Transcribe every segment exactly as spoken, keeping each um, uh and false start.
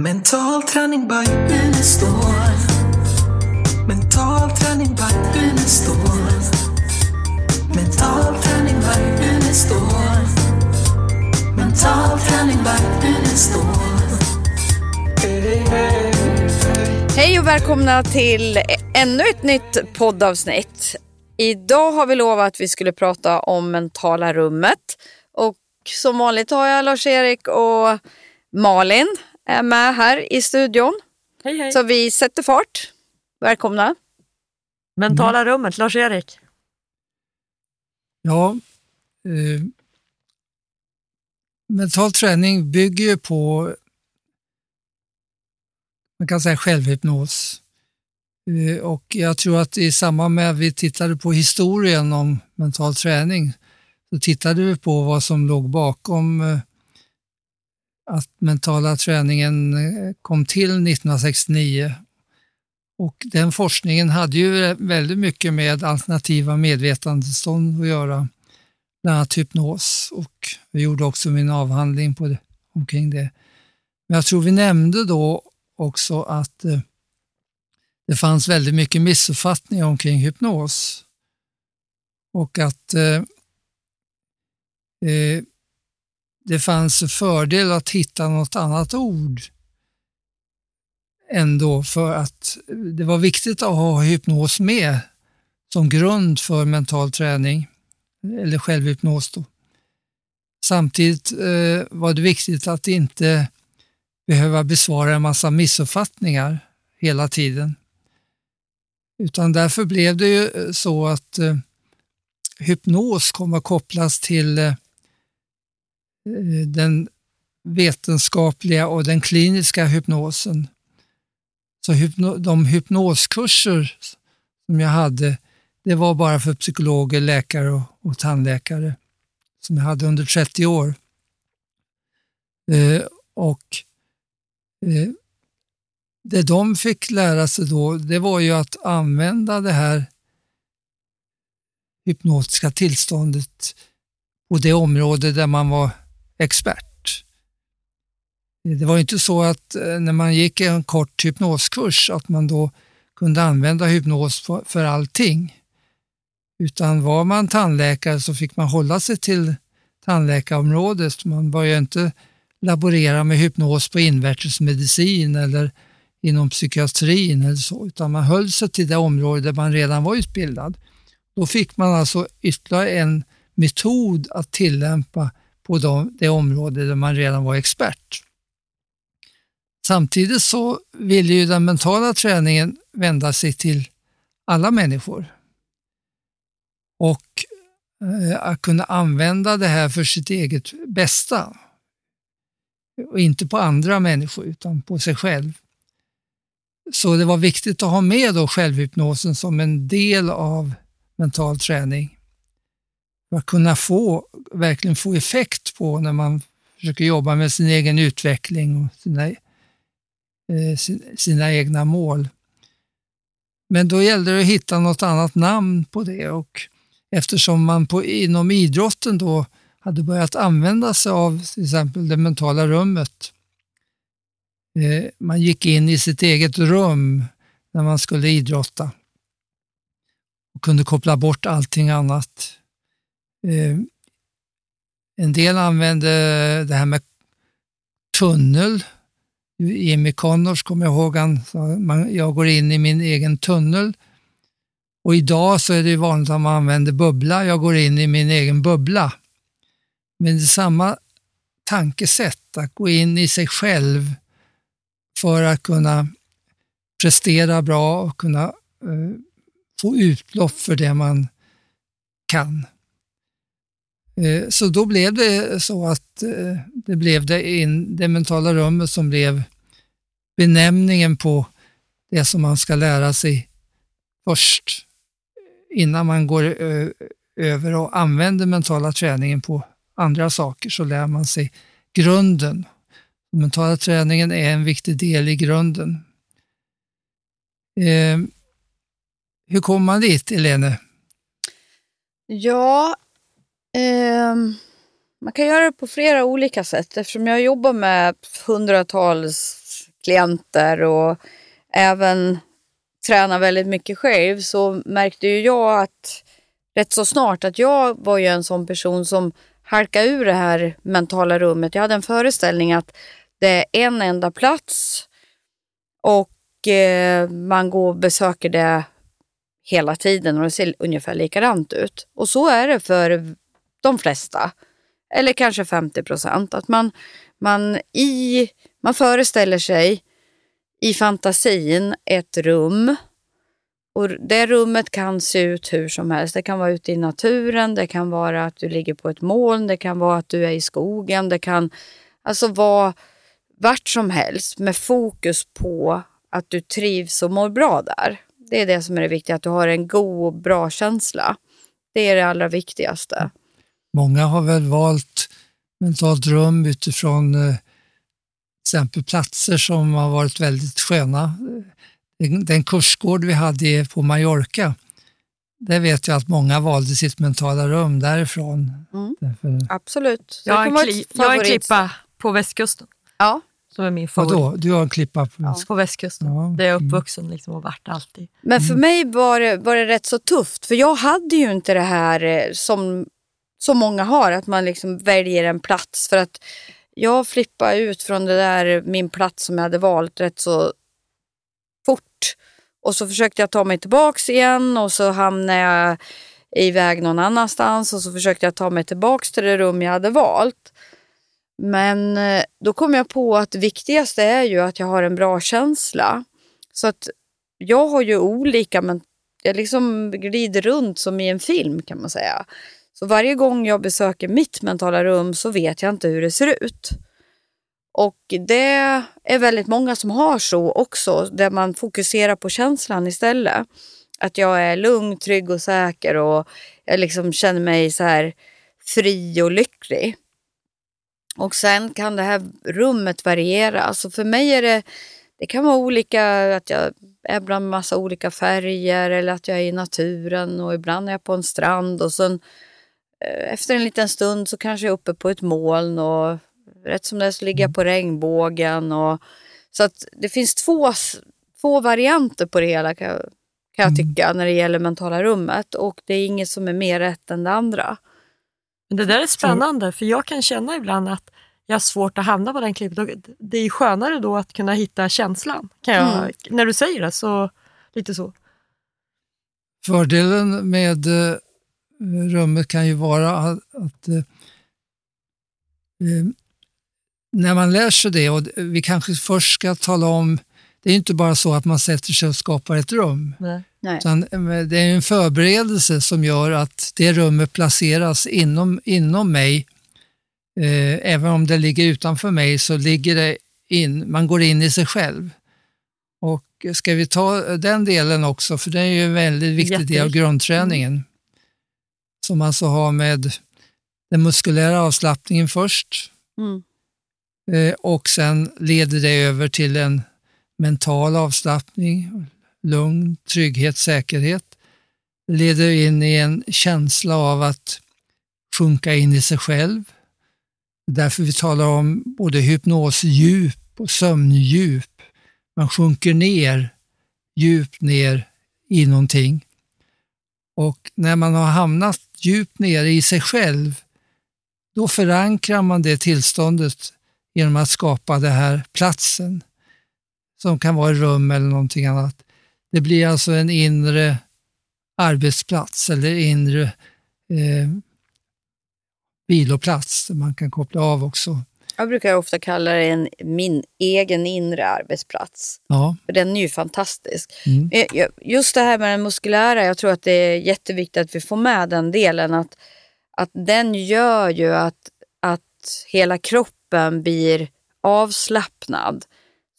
Mental träning by Unestål. Mental träning by Unestål. Mental träning by Unestål. Mental träning by Unestål. Hej och välkomna till ännu ett nytt poddavsnitt. Idag har vi lovat att vi skulle prata om mentala rummet. Och som vanligt har jag Lars-Erik och Malin är med här i studion. Hej, hej. Så vi sätter fart. Välkomna. Mentala rummet, Lars-Erik. Ja. Eh, mental träning bygger ju på, man kan säga, självhypnos. Eh, och jag tror att i samband med att vi tittade på historien om mental träning så tittade vi på vad som låg bakom eh, att mentala träningen kom till nittonhundrasextionio, och den forskningen hade ju väldigt mycket med alternativa medvetandestånd att göra, bland annat hypnos, och vi gjorde också min avhandling på det, omkring det. Men jag tror vi nämnde då också att det fanns väldigt mycket missuppfattningar omkring hypnos, och att eh, eh, det fanns en fördel att hitta något annat ord ändå, för att det var viktigt att ha hypnos med som grund för mental träning eller självhypnos då. Samtidigt eh, var det viktigt att inte behöva besvara en massa missuppfattningar hela tiden. Utan därför blev det ju så att eh, hypnos kommer att kopplas till eh, den vetenskapliga och den kliniska hypnosen. Så hypno- de hypnoskurser som jag hade, det var bara för psykologer, läkare och, och tandläkare som jag hade under trettio år. Eh, och eh, det de fick lära sig då, det var ju att använda det här hypnotiska tillståndet på det område där man var expert. Det var inte så att när man gick en kort hypnoskurs att man då kunde använda hypnos för allting. Utan var man tandläkare så fick man hålla sig till tandläkarområdet. Man började inte laborera med hypnos på invärtesmedicin eller inom psykiatrin eller så, utan man höll sig till det område där man redan var utbildad. Då fick man alltså ytterligare en metod att tillämpa på de, det område där man redan var expert. Samtidigt så ville ju den mentala träningen vända sig till alla människor. Och eh, att kunna använda det här för sitt eget bästa. Och inte på andra människor utan på sig själv. Så det var viktigt att ha med då självhypnosen som en del av mental träning. Att kunna få, verkligen få effekt på när man försöker jobba med sin egen utveckling och sina, sina egna mål. Men då gällde det att hitta något annat namn på det, och eftersom man på, inom idrotten då hade börjat använda sig av till exempel det mentala rummet. Man gick in i sitt eget rum när man skulle idrotta och kunde koppla bort allting annat. Eh, en del använde det här med tunnel. Jimmy Connors, kommer jag ihåg, han sa, jag går in i min egen tunnel. Och idag så är det ju vanligt att man använder bubbla. Jag går in i min egen bubbla. Men det är samma tankesätt, att gå in i sig själv för att kunna prestera bra och kunna eh, få utlopp för det man kan. Så då blev det så att det blev det, in, det mentala rummet som blev benämningen på det som man ska lära sig först innan man går över och använder mentala träningen på andra saker, så lär man sig grunden. Mentala träningen är en viktig del i grunden. Eh, hur kommer man dit, Helene? Ja... Man kan göra det på flera olika sätt. Eftersom jag jobbar med hundratals klienter och även träna väldigt mycket själv, så märkte ju jag att rätt så snart att jag var ju en sån person som halkade ur det här mentala rummet. Jag hade en föreställning att det är en enda plats och eh, man går och besöker det hela tiden och det ser ungefär likadant ut. Och så är det för de flesta. Eller kanske femtio procent. Att man, man, i, man föreställer sig i fantasin ett rum. Och det rummet kan se ut hur som helst. Det kan vara ute i naturen. Det kan vara att du ligger på ett moln. Det kan vara att du är i skogen. Det kan alltså vara vart som helst med fokus på att du trivs och mår bra där. Det är det som är det viktiga. Att du har en god och bra känsla. Det är det allra viktigaste. Många har väl valt mentalt rum utifrån eh, till exempel platser som har varit väldigt sköna. Den, den kursgård vi hade på Mallorca, där vet jag att många valde sitt mentala rum därifrån. Mm. Därför... Absolut. Jag har en, kli- jag har en klippa på västkusten. Ja. Som är min favorit. Vadå? Du har en klippa på, ja. på västkusten. Ja. Där jag är uppvuxen liksom och varit alltid. Men för mm. mig var det, var det rätt så tufft. För jag hade ju inte det här som... så många har, att man liksom väljer en plats, för att jag flippade ut från det där, min plats som jag hade valt rätt så fort, och så försökte jag ta mig tillbaks igen och så hamnade jag iväg någon annanstans och så försökte jag ta mig tillbaks till det rum jag hade valt. Men då kom jag på att det viktigaste är ju att jag har en bra känsla, så att jag har ju olika, men jag liksom glider runt som i en film kan man säga. Så varje gång jag besöker mitt mentala rum så vet jag inte hur det ser ut. Och det är väldigt många som har så också, där man fokuserar på känslan istället. Att jag är lugn, trygg och säker och jag liksom känner mig så här fri och lycklig. Och sen kan det här rummet variera. Alltså för mig är det, det kan vara olika, att jag är bland massa olika färger eller att jag är i naturen och ibland är jag på en strand och sen... efter en liten stund så kanske jag är uppe på ett moln och rätt som det är så ligger jag på regnbågen. Och, så att det finns två, två varianter på det hela kan jag, kan jag tycka mm. när det gäller mentala rummet, och det är inget som är mer rätt än det andra. Det där är spännande, för jag kan känna ibland att jag har svårt att hamna på den klippen. Det är skönare då att kunna hitta känslan. Kan jag, mm. När du säger det så lite så. Fördelen med... rummet kan ju vara att, att eh, när man lär sig det, och vi kanske först ska tala om, det är inte bara så att man sätter sig och skapar ett rum. Nej. Utan det är en förberedelse som gör att det rummet placeras inom, inom mig. Eh, även om det ligger utanför mig så ligger det in, man går in i sig själv. Och ska vi ta den delen också, för det är ju en väldigt viktig Jätteligt. del av grundträningen. Som alltså har med den muskulära avslappningen först. Mm. Eh, och sen leder det över till en mental avslappning. Lugn, trygghet, säkerhet. Leder in i en känsla av att sjunka in i sig själv. Därför vi talar om både hypnosdjup och sömndjup. Man sjunker ner, djupt ner i någonting. Och när man har hamnat djupt nere i sig själv, då förankrar man det tillståndet genom att skapa den här platsen som kan vara ett rum eller någonting annat. Det blir alltså en inre arbetsplats eller inre eh, viloplats där man kan koppla av också. Jag brukar ofta kalla det en, min egen inre arbetsplats. Ja. För den är ju fantastisk. Mm. Just det här med den muskulära, jag tror att det är jätteviktigt att vi får med den delen. Att, att den gör ju att, att hela kroppen blir avslappnad.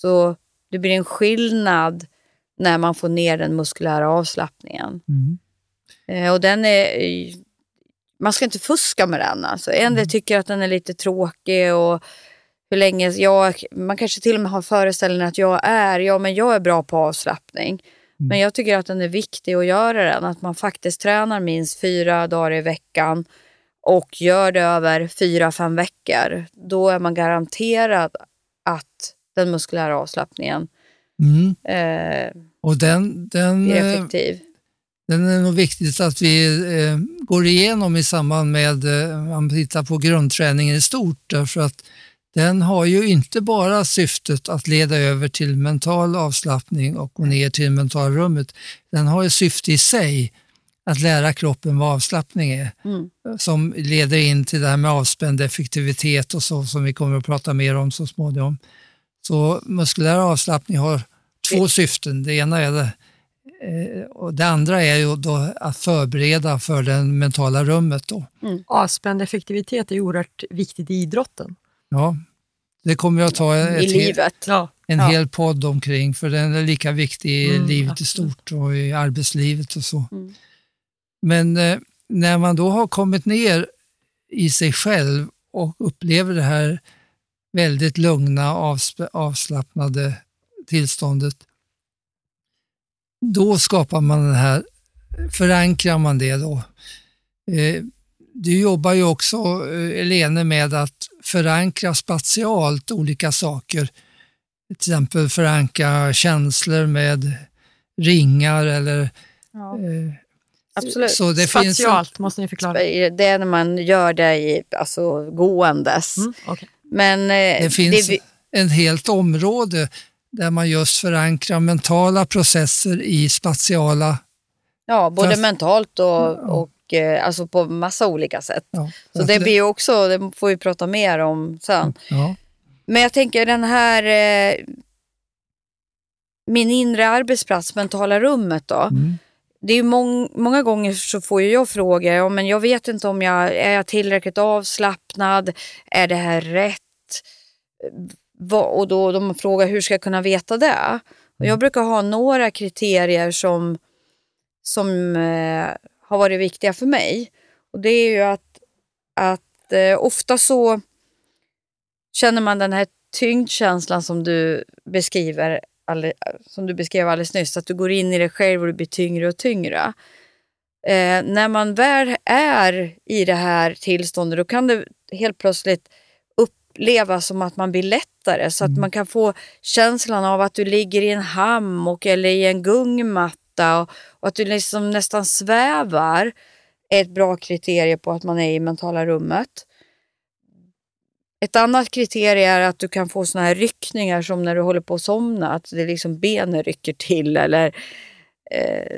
Så det blir en skillnad när man får ner den muskulära avslappningen. Mm. Och den är... man ska inte fuska med den. Alltså. En del tycker att den är lite tråkig och hur länge jag, man kanske till och med har föreställningen att jag är, ja men jag är bra på avslappning. Mm. Men jag tycker att den är viktig att göra den. Att man faktiskt tränar minst fyra dagar i veckan och gör det över fyra, fem veckor. Då är man garanterad att den muskulära avslappningen. Mm. Eh, och den, den är effektiv. Den är nog viktigt att vi eh, går igenom i samband med eh, att titta på grundträningen i stort, därför att den har ju inte bara syftet att leda över till mental avslappning och gå ner till mentalrummet. Den har ju syfte i sig att lära kroppen vad avslappning är. Mm. Som leder in till det här med avspänd effektivitet och så, som vi kommer att prata mer om så småningom. Så muskulär avslappning har två syften. Det ena är det, och det andra är ju då att förbereda för det mentala rummet. Då. Mm. Avspänd effektivitet är oerhört viktigt i idrotten. Ja, det kommer jag att ta ett, I livet. Ja. en ja. hel podd omkring, för den är lika viktig i mm, livet absolut. i stort och i arbetslivet och så. Mm. Men eh, när man då har kommit ner i sig själv och upplever det här väldigt lugna, avsp- avslappnade tillståndet, då skapar man den här, förankrar man det då. Eh, du jobbar ju också, eh, Helene, med att förankra spatialt olika saker. Till exempel förankra känslor med ringar eller... Ja. Eh, Absolut. Så det spatialt finns, måste ni förklara. Det är när man gör det i, alltså, gåendes. Mm, okay. Men, eh, det finns det... en helt område där man just förankrar mentala processer i spatiala... Ja, både Fast... mentalt och... Ja. och alltså på massa olika sätt. Ja, så det blir också, det får vi prata mer om sen. Ja. Men jag tänker den här eh, min inre arbetsplats, mentala rummet då. Mm. Det är ju mång, många gånger så får ju jag frågor, ja, men jag vet inte om jag är jag tillräckligt avslappnad, är det här rätt? Va, och då de frågar hur ska jag kunna veta det? Och jag brukar ha några kriterier som som eh, har varit viktiga för mig. Och det är ju att, att eh, ofta så känner man den här tyngdkänslan som du beskriver all, som du beskrev alldeles nyss, att du går in i dig själv och du blir tyngre och tyngre. Eh, när man väl är i det här tillståndet, då kan det helt plötsligt upplevas som att man blir lättare, så mm. att man kan få känslan av att du ligger i en hammock eller i en gungmatta. Och, och att du liksom nästan svävar är ett bra kriterie på att man är i mentala rummet. Ett annat kriterie är att du kan få såna här ryckningar som när du håller på att somna, att det liksom benen rycker till, eller eh,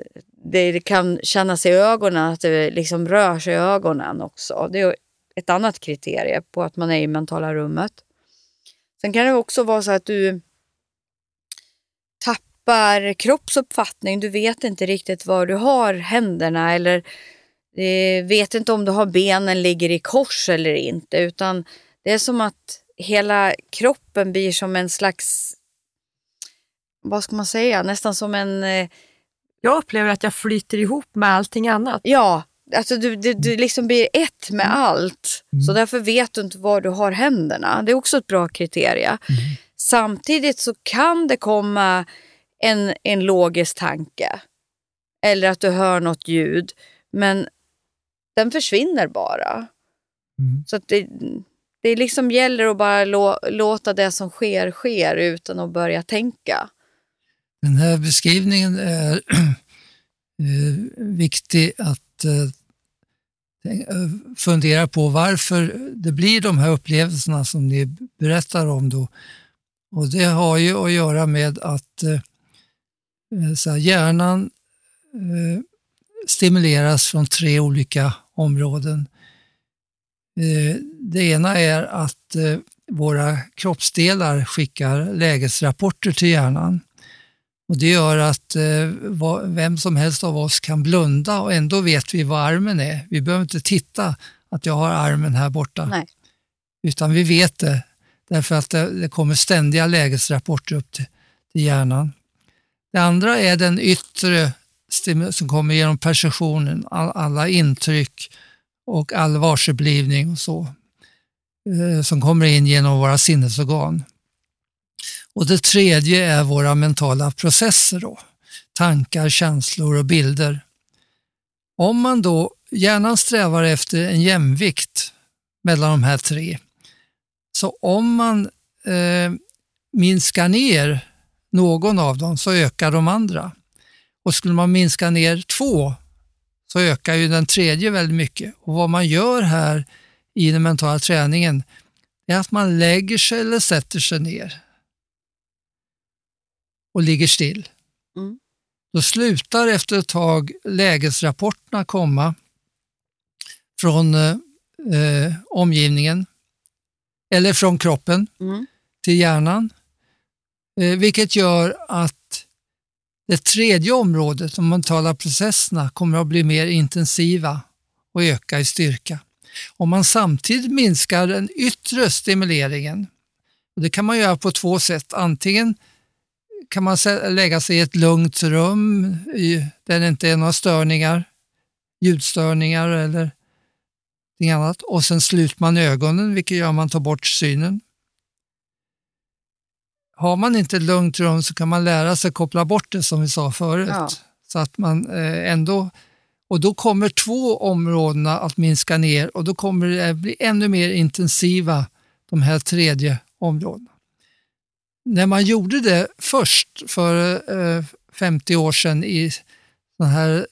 det kan kännas i ögonen, att det liksom rör sig i ögonen också. Det är ett annat kriterie på att man är i mentala rummet. Sen kan det också vara så att du tappar kroppsuppfattning, du vet inte riktigt var du har händerna, eller eh, vet inte om du har benen ligger i kors eller inte, utan det är som att hela kroppen blir som en slags, vad ska man säga, nästan som en eh, jag upplever att jag flyter ihop med allting annat. Ja, alltså du, du, du liksom blir ett med mm. allt, så därför vet du inte var du har händerna. Det är också ett bra kriterie. Mm. Samtidigt så kan det komma En, en logisk tanke. Eller att du hör något ljud. Men den försvinner bara. Mm. Så att det, det liksom gäller att bara lo, låta det som sker, sker utan att börja tänka. Den här beskrivningen är viktig att eh, fundera på varför det blir de här upplevelserna som ni berättar om då. Och det har ju att göra med att eh, Så här, hjärnan eh, stimuleras från tre olika områden. Eh, det ena är att eh, våra kroppsdelar skickar lägesrapporter till hjärnan. Och det gör att eh, va, vem som helst av oss kan blunda och ändå vet vi vad armen är. Vi behöver inte titta att jag har armen här borta. Nej. Utan vi vet det, därför att det, det kommer ständiga lägesrapporter upp till, till hjärnan. Det andra är den yttre stimul- som kommer genom perceptionen, all, alla intryck och all varseblivning och så, eh, som kommer in genom våra sinnesorgan. Och det tredje är våra mentala processer då, tankar, känslor och bilder. Om man då, hjärnan strävar efter en jämvikt mellan de här tre, så om man eh, minska ner någon av dem så ökar de andra. Och skulle man minska ner två så ökar ju den tredje väldigt mycket. Och vad man gör här i den mentala träningen är att man lägger sig eller sätter sig ner och ligger still. Mm. Då slutar efter ett tag lägesrapporterna komma från eh, omgivningen eller från kroppen mm. till hjärnan. Eh, vilket gör att det tredje området, de mentala processerna, kommer att bli mer intensiva och öka i styrka. Om man samtidigt minskar den yttre stimuleringen, och det kan man göra på två sätt. Antingen kan man lägga sig i ett lugnt rum där det inte är några störningar, ljudstörningar eller något annat. Och sen sluter man ögonen, vilket gör att man tar bort synen. Har man inte ett lugnt rum så kan man lära sig koppla bort det som vi sa förut. Ja. Så att man ändå... Och då kommer två områdena att minska ner och då kommer det bli ännu mer intensiva, de här tredje områdena. När man gjorde det först för femtio år sedan i den här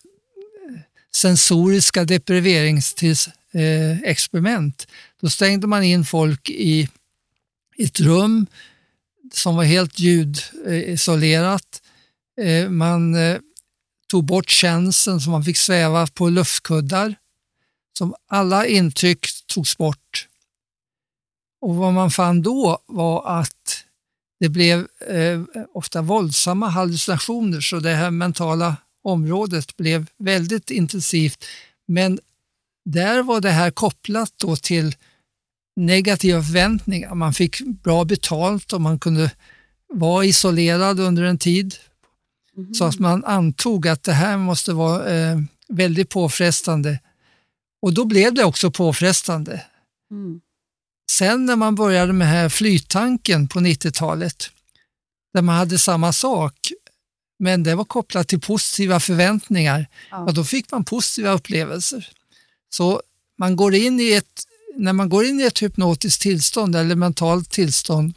sensoriska depriveringsexperiment, då stängde man in folk i ett rum som var helt ljudisolerat. Man tog bort känseln, som man fick sväva på luftkuddar, som alla intryck togs bort. Och vad man fann då var att det blev eh, ofta våldsamma hallucinationer, så det här mentala området blev väldigt intensivt. Men där var det här kopplat då till negativa förväntningar. Man fick bra betalt och man kunde vara isolerad under en tid. Mm. Så att man antog att det här måste vara eh, väldigt påfrestande. Och då blev det också påfrestande. Mm. Sen när man började med här flyttanken på nittiotalet, där man hade samma sak, men det var kopplat till positiva förväntningar, ja. Och då fick man positiva upplevelser. Så man går in i ett, när man går in i ett hypnotiskt tillstånd eller mentalt tillstånd,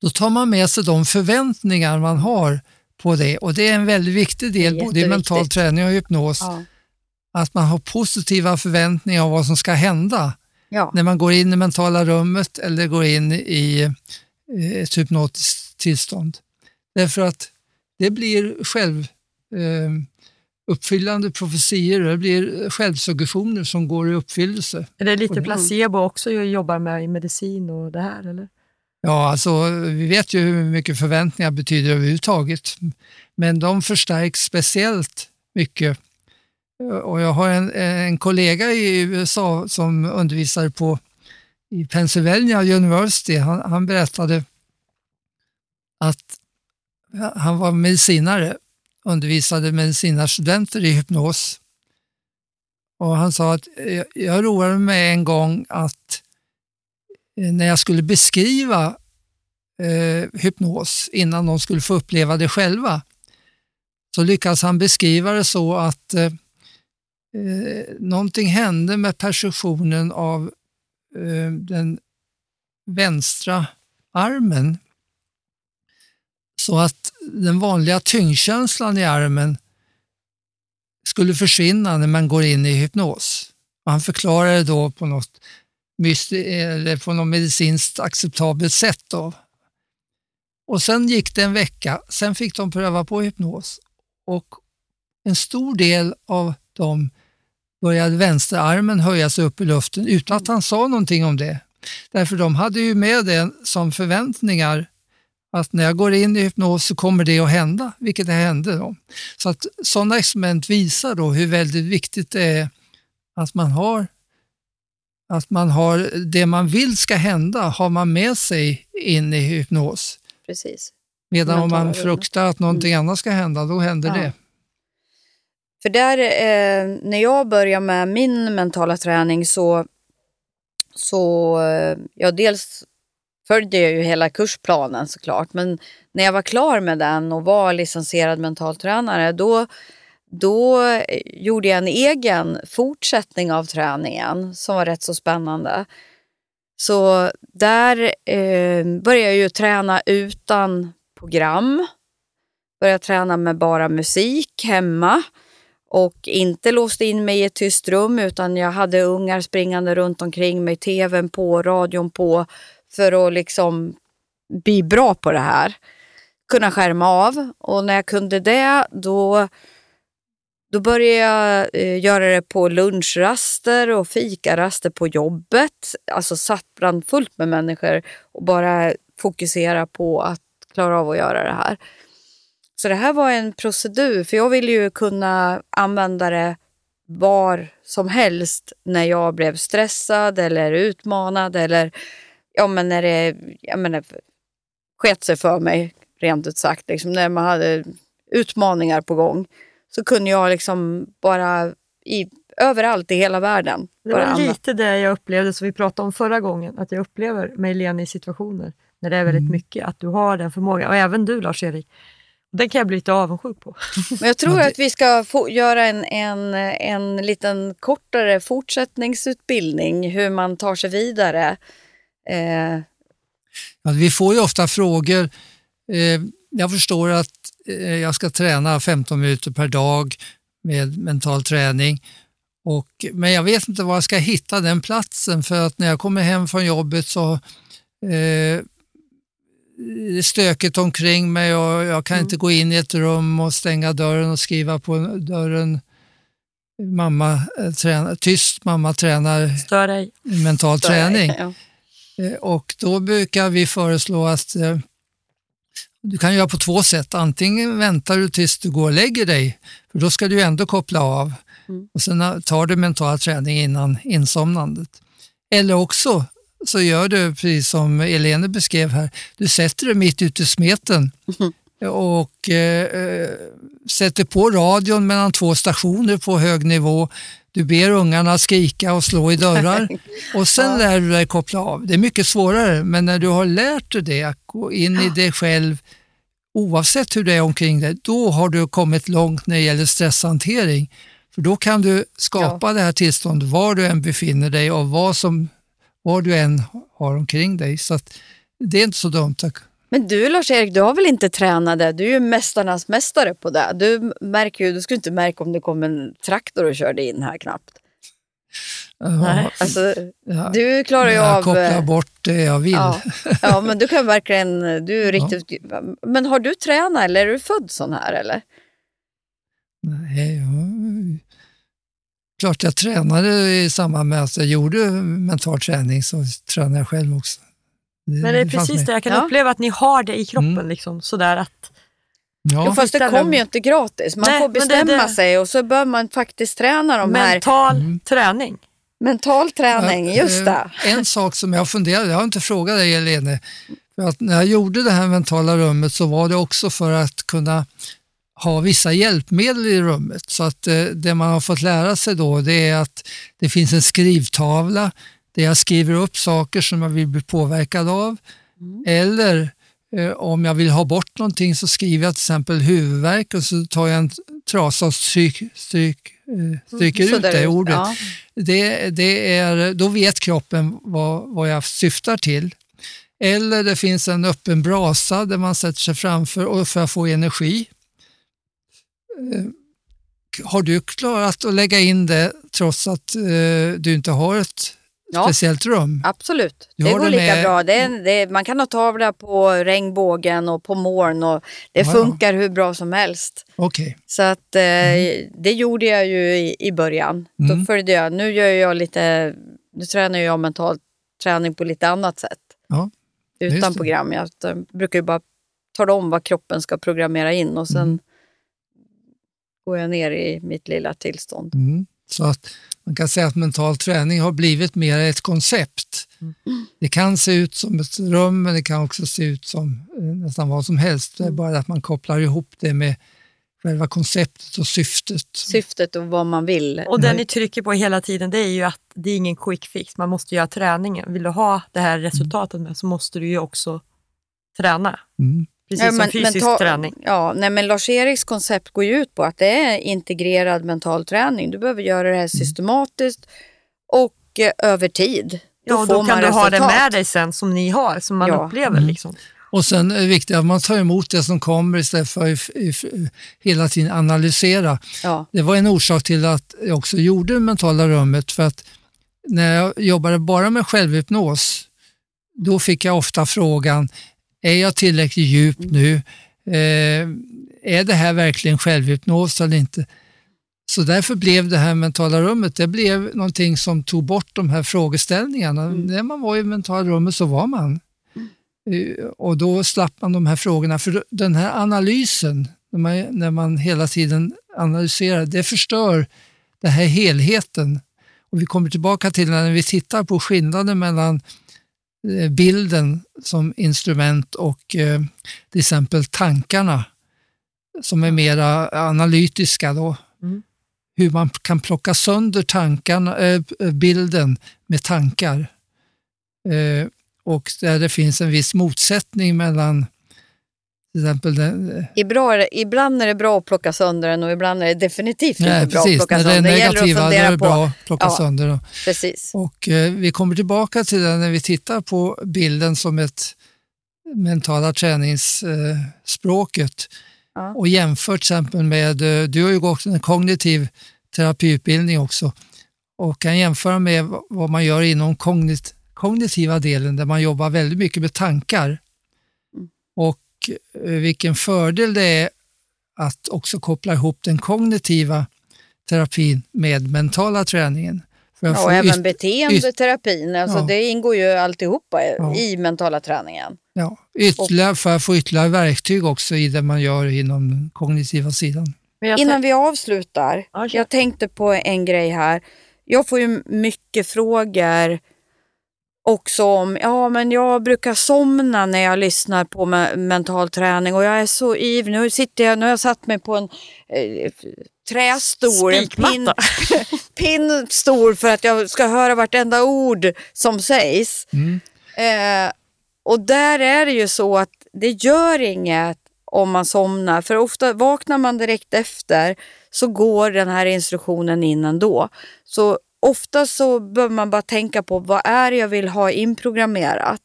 då tar man med sig de förväntningar man har på det. Och det är en väldigt viktig del, både i mental träning och hypnos, ja. Att man har positiva förväntningar av vad som ska hända. Ja. När man går in i mentala rummet eller går in i ett hypnotiskt tillstånd. Därför att det blir självuppfyllande eh, profetier, det blir självsuggestioner som går i uppfyllelse. Är det lite placebo också att jobba med i medicin och det här, eller? Ja, alltså vi vet ju hur mycket förväntningar betyder överhuvudtaget. Men de förstärks speciellt mycket. Och jag har en, en kollega i U S A som undervisar på i Pennsylvania University. Han, han berättade att han var medicinare, undervisade medicinarstudenter i hypnos. Och han sa att jag, jag roade mig en gång att när jag skulle beskriva eh, hypnos innan de skulle få uppleva det själva, så lyckades han beskriva det så att eh, Eh, någonting hände med perceptionen av eh, den vänstra armen, så att den vanliga tyngdkänslan i armen skulle försvinna när man går in i hypnos. Och han förklarade då på något mysti- eller på något medicinskt acceptabelt sätt då. Och sen gick det en vecka, sen fick de pröva på hypnos och en stor del av de började vänsterarmen höja sig upp i luften utan att han sa någonting om det. Därför de hade ju med det som förväntningar att när jag går in i hypnos så kommer det att hända, vilket det hände då. Så att sådana experiment visar då hur väldigt viktigt det är att man har att man har det man vill ska hända, har man med sig in i hypnos. Precis. Medan om man fruktar att någonting mm. annat ska hända, då händer ja. det. För där, eh, när jag började med min mentala träning så, så eh, jag dels följde jag ju hela kursplanen såklart. Men när jag var klar med den och var licensierad mentaltränare, då, då gjorde jag en egen fortsättning av träningen som var rätt så spännande. Så där eh, började jag ju träna utan program. Började träna med bara musik hemma. Och inte låste in mig i ett tyst rum, utan jag hade ungar springande runt omkring mig. T V:n på, radion på, för att liksom bli bra på det här. Kunna skärma av. Och när jag kunde det, då... Då började jag göra det på lunchraster och fikaraster på jobbet. Alltså satt brandfullt med människor och bara fokusera på att klara av att göra det här. Så det här var en procedur, för jag ville ju kunna använda det var som helst när jag blev stressad eller utmanad eller ja, men när det jag menar, sket sig för mig rent ut sagt. Liksom, när man hade utmaningar på gång. Så kunde jag liksom bara i, överallt i hela världen. Det var bara lite det jag upplevde som vi pratade om förra gången. Att jag upplever mig Helene i situationer när det är väldigt mm. mycket. Att du har den förmågan. Och även du, Lars-Erik. Den kan jag bli lite avundsjuk på. Men jag tror att vi ska få göra en, en, en liten kortare fortsättningsutbildning. Hur man tar sig vidare. Eh. Alltså, vi får ju ofta frågor. Eh, jag förstår att jag ska träna femton minuter per dag med mental träning. Och, men jag vet inte var jag ska hitta den platsen, för att när jag kommer hem från jobbet så eh, det är stökigt omkring mig och jag kan mm. inte gå in i ett rum och stänga dörren och skriva på dörren. Mamma tränar, tyst mamma tränar Stör mental Stör träning. Ja. Och då brukar vi föreslå att eh, du kan göra på två sätt. Antingen väntar du tills du går och lägger dig, för då ska du ändå koppla av. Mm. Och sen tar du mental träning innan insomnandet. Eller också så gör du, precis som Helene beskrev här, du sätter dig mitt ute i smeten mm. och eh, sätter på radion mellan två stationer på hög nivå. Du ber ungarna skrika och slå i dörrar och sen lär du dig koppla av. Det är mycket svårare, men när du har lärt dig det, att gå in ja. i dig själv oavsett hur det är omkring dig, då har du kommit långt när det gäller stresshantering. För då kan du skapa ja. det här tillståndet var du än befinner dig och vad som, var du än har omkring dig. Så att, det är inte så dumt. Tack. Men du, Lars-Erik, du har väl inte tränat det? Du är ju mästarnas mästare på det. Du märker ju, du skulle inte märka om det kom en traktor och körde in här knappt. Ja, nej, alltså, ja, du klarar ju jag av... Jag kopplar bort det jag vill. Ja, ja, men du kan verkligen... Du är riktigt, ja. Men har du tränat eller är du född sån här, eller? Nej, jag... Klart jag tränade i samband med att jag gjorde mental träning, så tränade jag själv också. Men det är precis det, jag kan ja. uppleva att ni har det i kroppen mm. liksom, sådär att ja. Fast det kommer ju inte gratis, man nej, får bestämma det, det... sig och så bör man faktiskt träna de här mental mm. träning mental träning, ja, just det. En sak som jag funderade, jag har inte frågat dig Helene, för att när jag gjorde det här mentala rummet så var det också för att kunna ha vissa hjälpmedel i rummet, så att det man har fått lära sig då, det är att det finns en skrivtavla. Jag skriver upp saker som jag vill bli påverkad av. Mm. Eller eh, om jag vill ha bort någonting så skriver jag till exempel huvudvärk och så tar jag en trasa och stryk, stryk, eh, stryker mm, ut det ordet. Ja. Det, det är, då vet kroppen vad, vad jag syftar till. Eller det finns en öppen brasa där man sätter sig framför och för att få energi. Eh, har du klarat att lägga in det trots att eh, du inte har ett ja, speciellt rum? Absolut, det går lika med... bra. Det är, det är, man kan ha tavla på regnbågen och på moln och det ja, funkar ja. hur bra som helst. Okay. Så att eh, mm. det gjorde jag ju i, i början. Mm. Då följde jag, nu gör jag lite, nu tränar jag mental träning på lite annat sätt. Ja, utan program. Jag brukar ju bara tala om vad kroppen ska programmera in och sen mm. går jag ner i mitt lilla tillstånd. Mm. Så att man kan säga att mental träning har blivit mer ett koncept. Det kan se ut som ett rum, men det kan också se ut som nästan vad som helst. Det är bara att man kopplar ihop det med själva konceptet och syftet. Syftet och vad man vill. Och det ni trycker på hela tiden, det är ju att det är ingen quick fix. Man måste göra träningen. Vill du ha det här resultatet med, så måste du ju också träna. Mm. Precis, ja, men, som fysisk mental träning. Ja, nej, men Lars-Eriks koncept går ju ut på att det är integrerad mental träning. Du behöver göra det här systematiskt och eh, över tid. Ja, då, och då kan du resultat. Ha det med dig sen som ni har, som man ja. upplever liksom. Mm. Och sen är det viktigt att man tar emot det som kommer istället för att hela tiden analysera. Ja. Det var en orsak till att jag också gjorde mentala rummet, för att när jag jobbade bara med självhypnos, då fick jag ofta frågan, är jag tillräckligt djup nu? Eh, är det här verkligen självhypnos eller inte? Så därför blev det här mentala rummet, det blev någonting som tog bort de här frågeställningarna. Mm. När man var i mentala rummet så var man. Och då slapp man de här frågorna. För den här analysen, när man, när man hela tiden analyserar, det förstör den här helheten. Och vi kommer tillbaka till när vi tittar på skillnaden mellan bilden som instrument och eh, till exempel tankarna som är mera analytiska då. Mm. Hur man kan plocka sönder tankarna, eh, bilden med tankar. Eh, Och där det finns en viss motsättning mellan till exempel den, I bra, ibland är det bra att plocka sönder den och ibland är det definitivt nej, inte bra precis, att plocka sönder den. Det är negativa, det är det bra att plocka ja, sönder den. Precis. Och eh, vi kommer tillbaka till den när vi tittar på bilden som ett mentala träningsspråket. Eh, ja. Och jämfört till exempel med, eh, du har ju gått en kognitiv terapiutbildning också. Och kan jämföra med vad man gör inom kognitiv kognitiva delen där man jobbar väldigt mycket med tankar. Och vilken fördel det är att också koppla ihop den kognitiva terapin med mentala träningen. För ja, och även yt- beteendeterapin. Alltså ja. Det ingår ju alltihopa ja. i mentala träningen. Ja, ytterligare, för att få ytterligare verktyg också i det man gör inom den kognitiva sidan. Tänk- Innan vi avslutar, jag tänkte på en grej här. Jag får ju mycket frågor också om, ja men jag brukar somna när jag lyssnar på me- mental träning och jag är så ivrig. Nu sitter jag, nu har jag satt mig på en eh, trästol, en pin, pinnstol för att jag ska höra vartenda ord som sägs. Mm. Eh, och där är det ju så att det gör inget om man somnar, för ofta vaknar man direkt efter så går den här instruktionen in ändå. Så ofta så bör man bara tänka på vad är det jag vill ha inprogrammerat,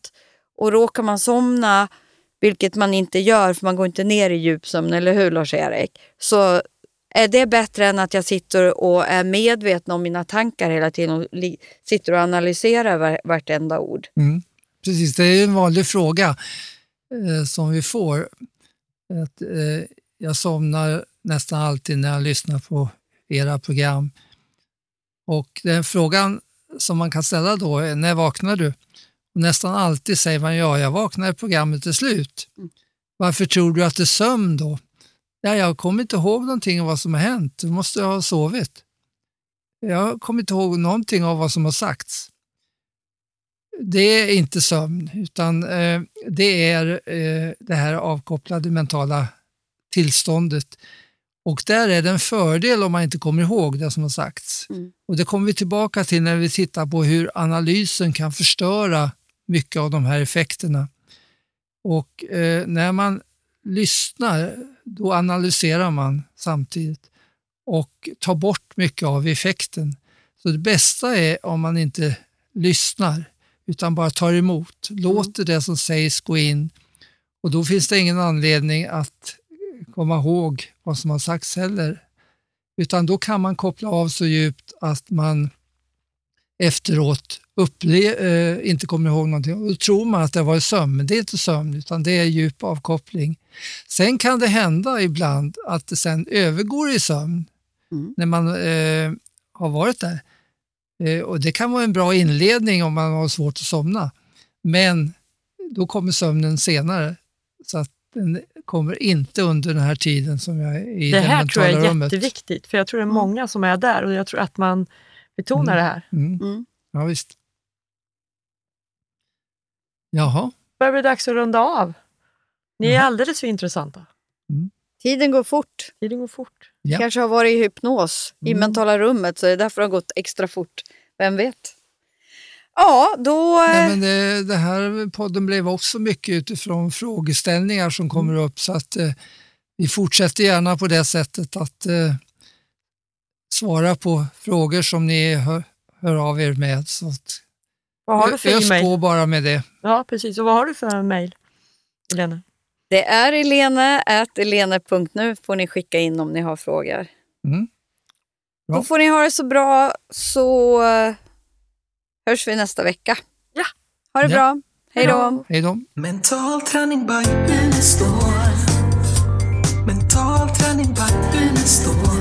och råkar man somna, vilket man inte gör för man går inte ner i djupsömn, eller hur Lars-Erik, så är det bättre än att jag sitter och är medveten om mina tankar hela tiden och li- sitter och analyserar vartenda ord. Mm. Precis, det är en vanlig fråga eh, som vi får. Att, eh, jag somnar nästan alltid när jag lyssnar på era program. Och den frågan som man kan ställa då är, när vaknar du? Och nästan alltid säger man, ja, jag vaknar i programmet till slut. Varför tror du att det är sömn då? Ja, jag kommer inte ihåg någonting av vad som har hänt. Du måste ha sovit. Jag kommer inte ihåg någonting av vad som har sagts. Det är inte sömn, utan eh, det är eh, det här avkopplade mentala tillståndet. Och där är det en fördel om man inte kommer ihåg det som har sagts. Mm. Och det kommer vi tillbaka till när vi tittar på hur analysen kan förstöra mycket av de här effekterna. Och eh, när man lyssnar, då analyserar man samtidigt och tar bort mycket av effekten. Så det bästa är om man inte lyssnar utan bara tar emot. Låter det som sägs gå in, och då finns det ingen anledning att komma ihåg vad som har sagts heller, utan då kan man koppla av så djupt att man efteråt upple- äh, inte kommer ihåg någonting, och då tror man att det var sömn, men det är inte sömn utan det är djup avkoppling. Sen kan det hända ibland att det sen övergår i sömn mm. när man äh, har varit där äh, och det kan vara en bra inledning om man har svårt att somna, men då kommer sömnen senare, så att den kommer inte under den här tiden som jag är i det här mentala tror jag är rummet. Jätteviktigt, för jag tror det är många som är där och jag tror att man betonar mm. det här. Mm. Mm. Ja, visst. Jaha. Börjar bli dags att runda av. Ni Jaha. är alldeles för intressanta. Mm. Tiden går fort. Tiden går fort. Ja. Kanske har varit i hypnos mm. i mentala rummet, så det är därför det har gått extra fort. Vem vet? Ja, då... Nej, men det, det här podden blev också mycket utifrån frågeställningar som kommer upp, så att eh, vi fortsätter gärna på det sättet att eh, svara på frågor som ni hör, hör av er med, så att Vad har du för e-mail? Jag står bara med det. Ja, precis. Och vad har du för mejl, Elena? Det är elena at elena punkt nu. Får ni skicka in om ni har frågor. Mm. Ja. Då får ni ha det så bra, så hörs vi nästa vecka. Ja. Ha det ja. bra. Hej då. Hej då. Mental träning by Elena står. Mental träning by Elena står.